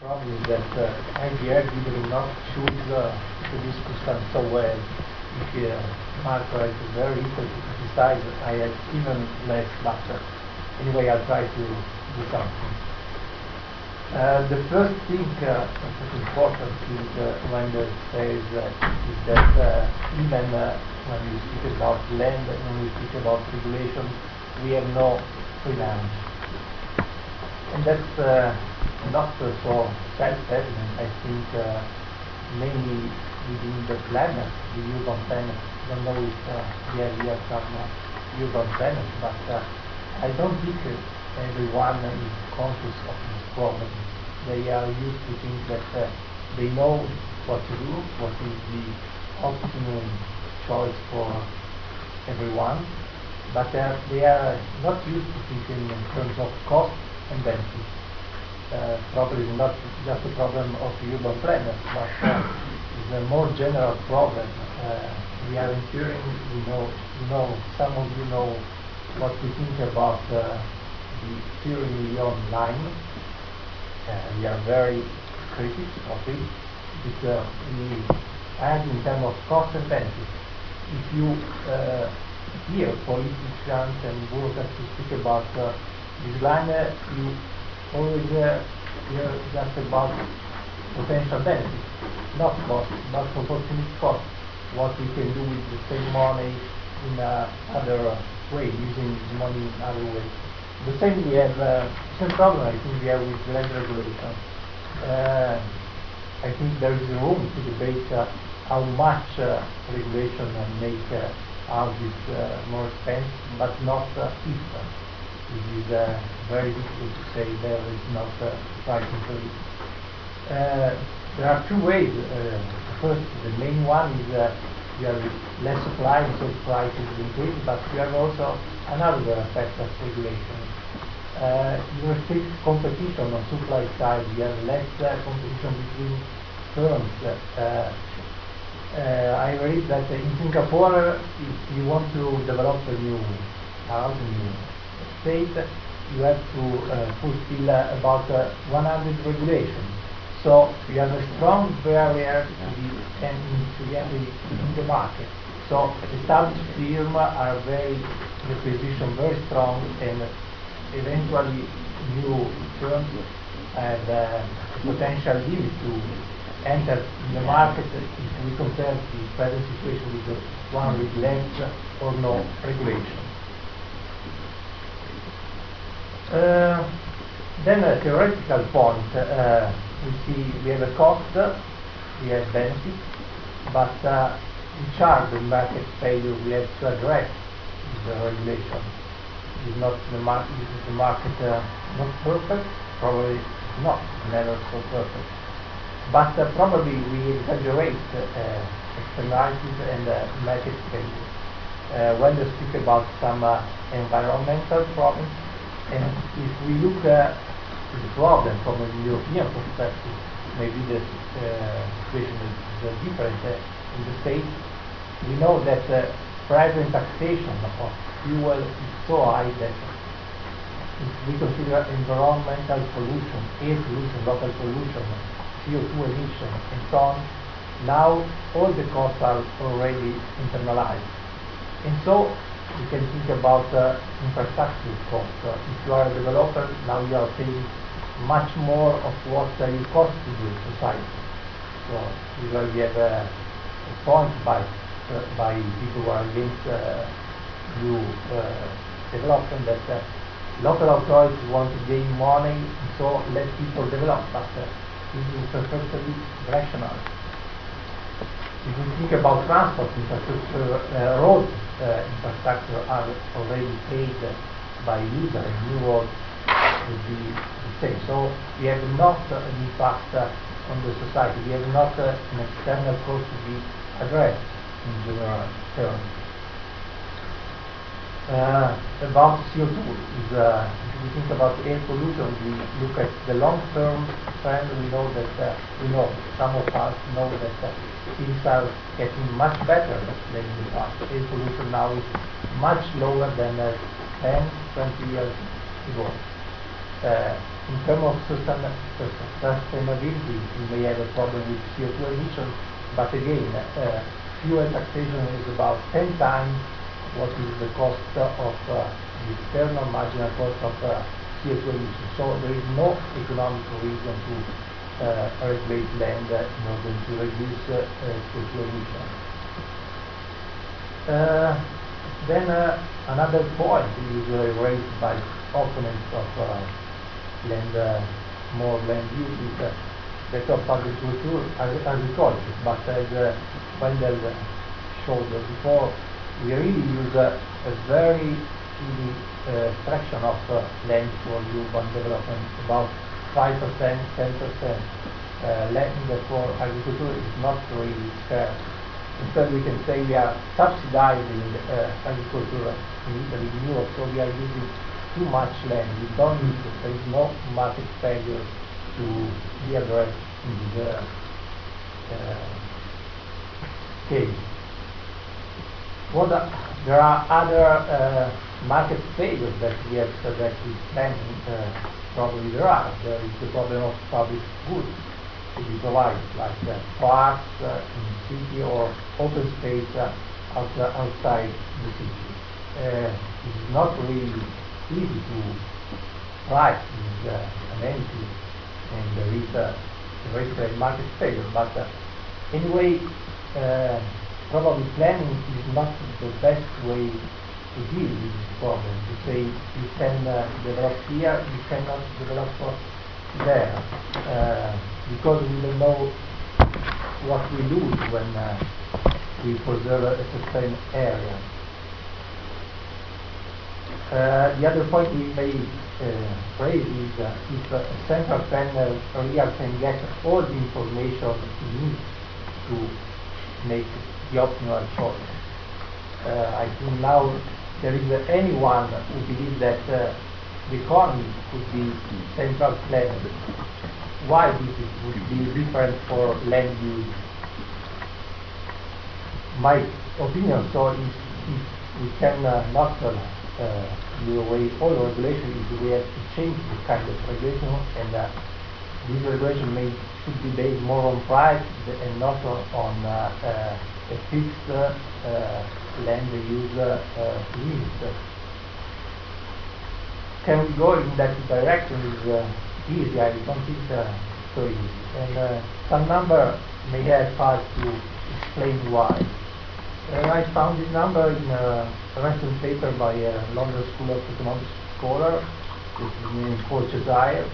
problem is that IBM did not choose this system so well. If Mark is very interested to decide, I had even less matter. Anyway, I'll try to do something. The first thing that's important is when Wendel says is that even when we speak about land, when we speak about regulation, we have no free lunch. And that's not so self-evident. I think many within the planet, the urban planet, I don't know if we have here some urban planet, but I don't think everyone is conscious of this problem. They are used to think that they know what to do, what is the optimum choice for everyone, but they are not used to thinking in terms of cost and benefit. Probably not just a problem of urban planners, but it's a more general problem we are enduring. We know, some of you know what we think about the theory online. We are very critical of it because we add in terms of cost and benefit. If you hear politicians and bureaucrats to speak about this line, you always hear just about potential benefit, not cost, not proportionate cost, what we can do with the same money in other way, using this money in other ways. The same we have, same problem I think we have with land regulation. I think there is room to debate how much regulation make houses more expensive, but not if. It is very difficult to say there is not a right answer. There are two ways. First, the main one is we have less supply, so prices increase, but we have also another effect of regulation. You restrict competition on supply side. We have less competition between firms. I read that in Singapore, if you want to develop a new house, state, you have to fulfill about 100 regulations. So you have a strong barrier to the entry in the market. So established firms are the position very strong, and eventually new firms have potential limit to enter in the market if we compare the present situation with the one with less or no regulation. Then a theoretical point, we see we have a cost, we have benefits, but which are the market failure we have to address with the regulation? Is the market not perfect? Probably not, never so perfect. But probably we exaggerate externalities and market failure. When they speak about some environmental problems, and if we look at the problem from a European perspective, maybe the situation is different. In the States, we know that present taxation of fuel is so high that if we consider environmental pollution, air pollution, local pollution, CO2 emission, and so on, now all the costs are already internalized. And so, you can think about infrastructure costs. If you are a developer, now you are paying much more of what you cost to the society. So you already have a point by people who are against new development that local authorities want to gain money, so let people develop, but this is perfectly rational. If you think about transport infrastructure, roads infrastructure are already paid by user, and new roads will be the same. So we have not an impact on the society. We have not an external cost to be addressed in general terms. About CO2, is, if we think about air pollution, we look at the long-term trend. We know that some of us know that things are getting much better than in the past. Air pollution now is much lower than 10, 20 years ago. in terms of sustainability, you may have a problem with CO2 emissions, but again, fuel taxation is about 10 times what is the cost of the external marginal cost of CO2 emissions. So there is no economic reason to regulate land in order to reduce CO2 emissions. Then another point usually raised by opponents of land, more land use is that of agriculture, but as Wendel showed before, we really use a very teeny fraction of land for urban development, about 5%, 10%. Land for agriculture is not really scarce. Instead, we can say we are subsidizing agriculture in Italy, in Europe, so we are using too much land. We don't need it. There is no market failure to be addressed in this case. There are other market failures that we have directly planning. Probably there are. There is the problem of public goods to be provided, like parks in the city or open space outside the city. It is not really easy to price these amenities, and there is a market failure. But anyway, probably planning is not the best way to deal with this problem. To say you can develop here, you cannot develop there, because we don't know what we lose when we preserve a certain area. The other point we may raise is if a central planner area can get all the information it needs to make the optimal choice. I think now there is anyone who believes that the economy could be central planned. Why this would be different for land use? My opinion so is if we cannot give away all regulation, is we have to change the kind of regulation, and this regulation should be based more on price and not on a fixed land use limit. Can we go in that direction? Is easy? I don't think so easy. And some number may help us to explain why. I found this number in a recent paper by a London School of Economics scholar, which is named Paul Chazire.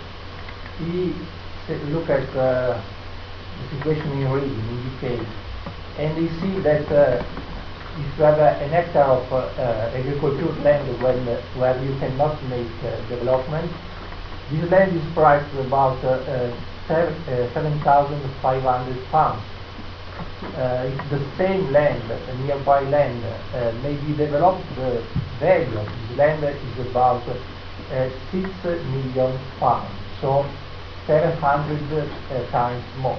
He looked at the situation in READ in the UK, and we see that if you have an hectare of agricultural land where you cannot make development, this land is priced about £7,500. If the same land, a nearby land, may be developed, the value of this land is about £6 million, so 700 times more.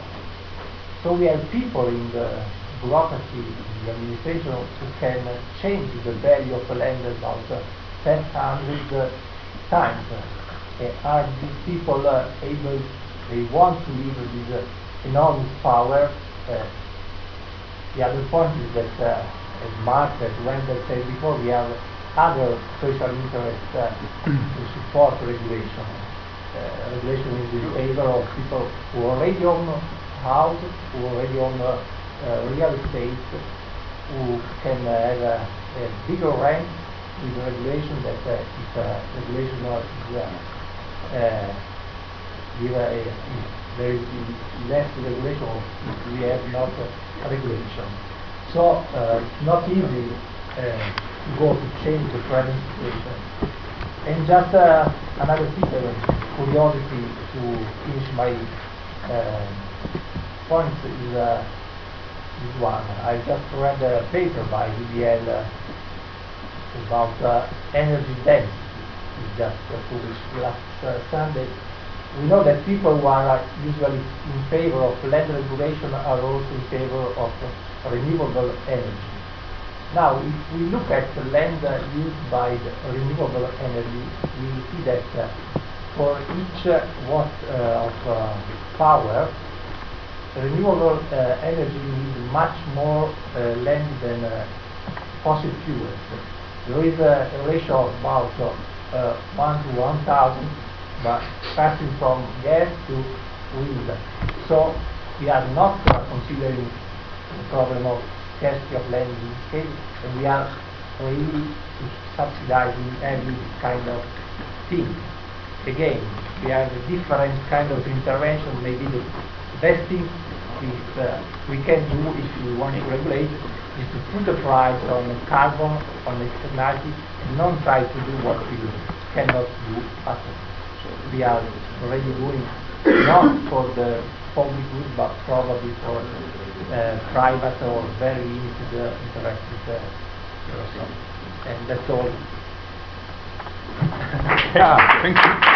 So we have people in the bureaucracy, in the administration, who can change the value of the land about 700 times. Are these people able, they want to live with enormous power? The other point is that, as Mark and Wendel said before, we have other social interests to support regulation. Regulation is in favor of people who already own house, who already own real estate, who can have a bigger rent with regulation that if regulation is there is less regulation, or we have not regulation. So it's not easy to go to change the present situation. And just another piece of curiosity to finish my points is this one. I just read a paper by BDL about energy density. It's just published last Sunday. We know that people who are usually in favor of land regulation are also in favor of renewable energy. Now, if we look at the land used by the renewable energy, we see that for each watt of power, renewable energy needs much more land than fossil fuels. There is a ratio of about 1 to 1,000, but passing from gas to wind. So we are not considering the problem of scarcity of land in this case, and we are really subsidizing every kind of thing. Again, we have a different kind of intervention. Maybe the best thing is, we can do if we want to regulate, is to put the price on carbon, on externality, and not try to do what we cannot do at all. So we are already doing not for the public good, but probably for private or very limited interactive person. And that's all. Yeah, thank you.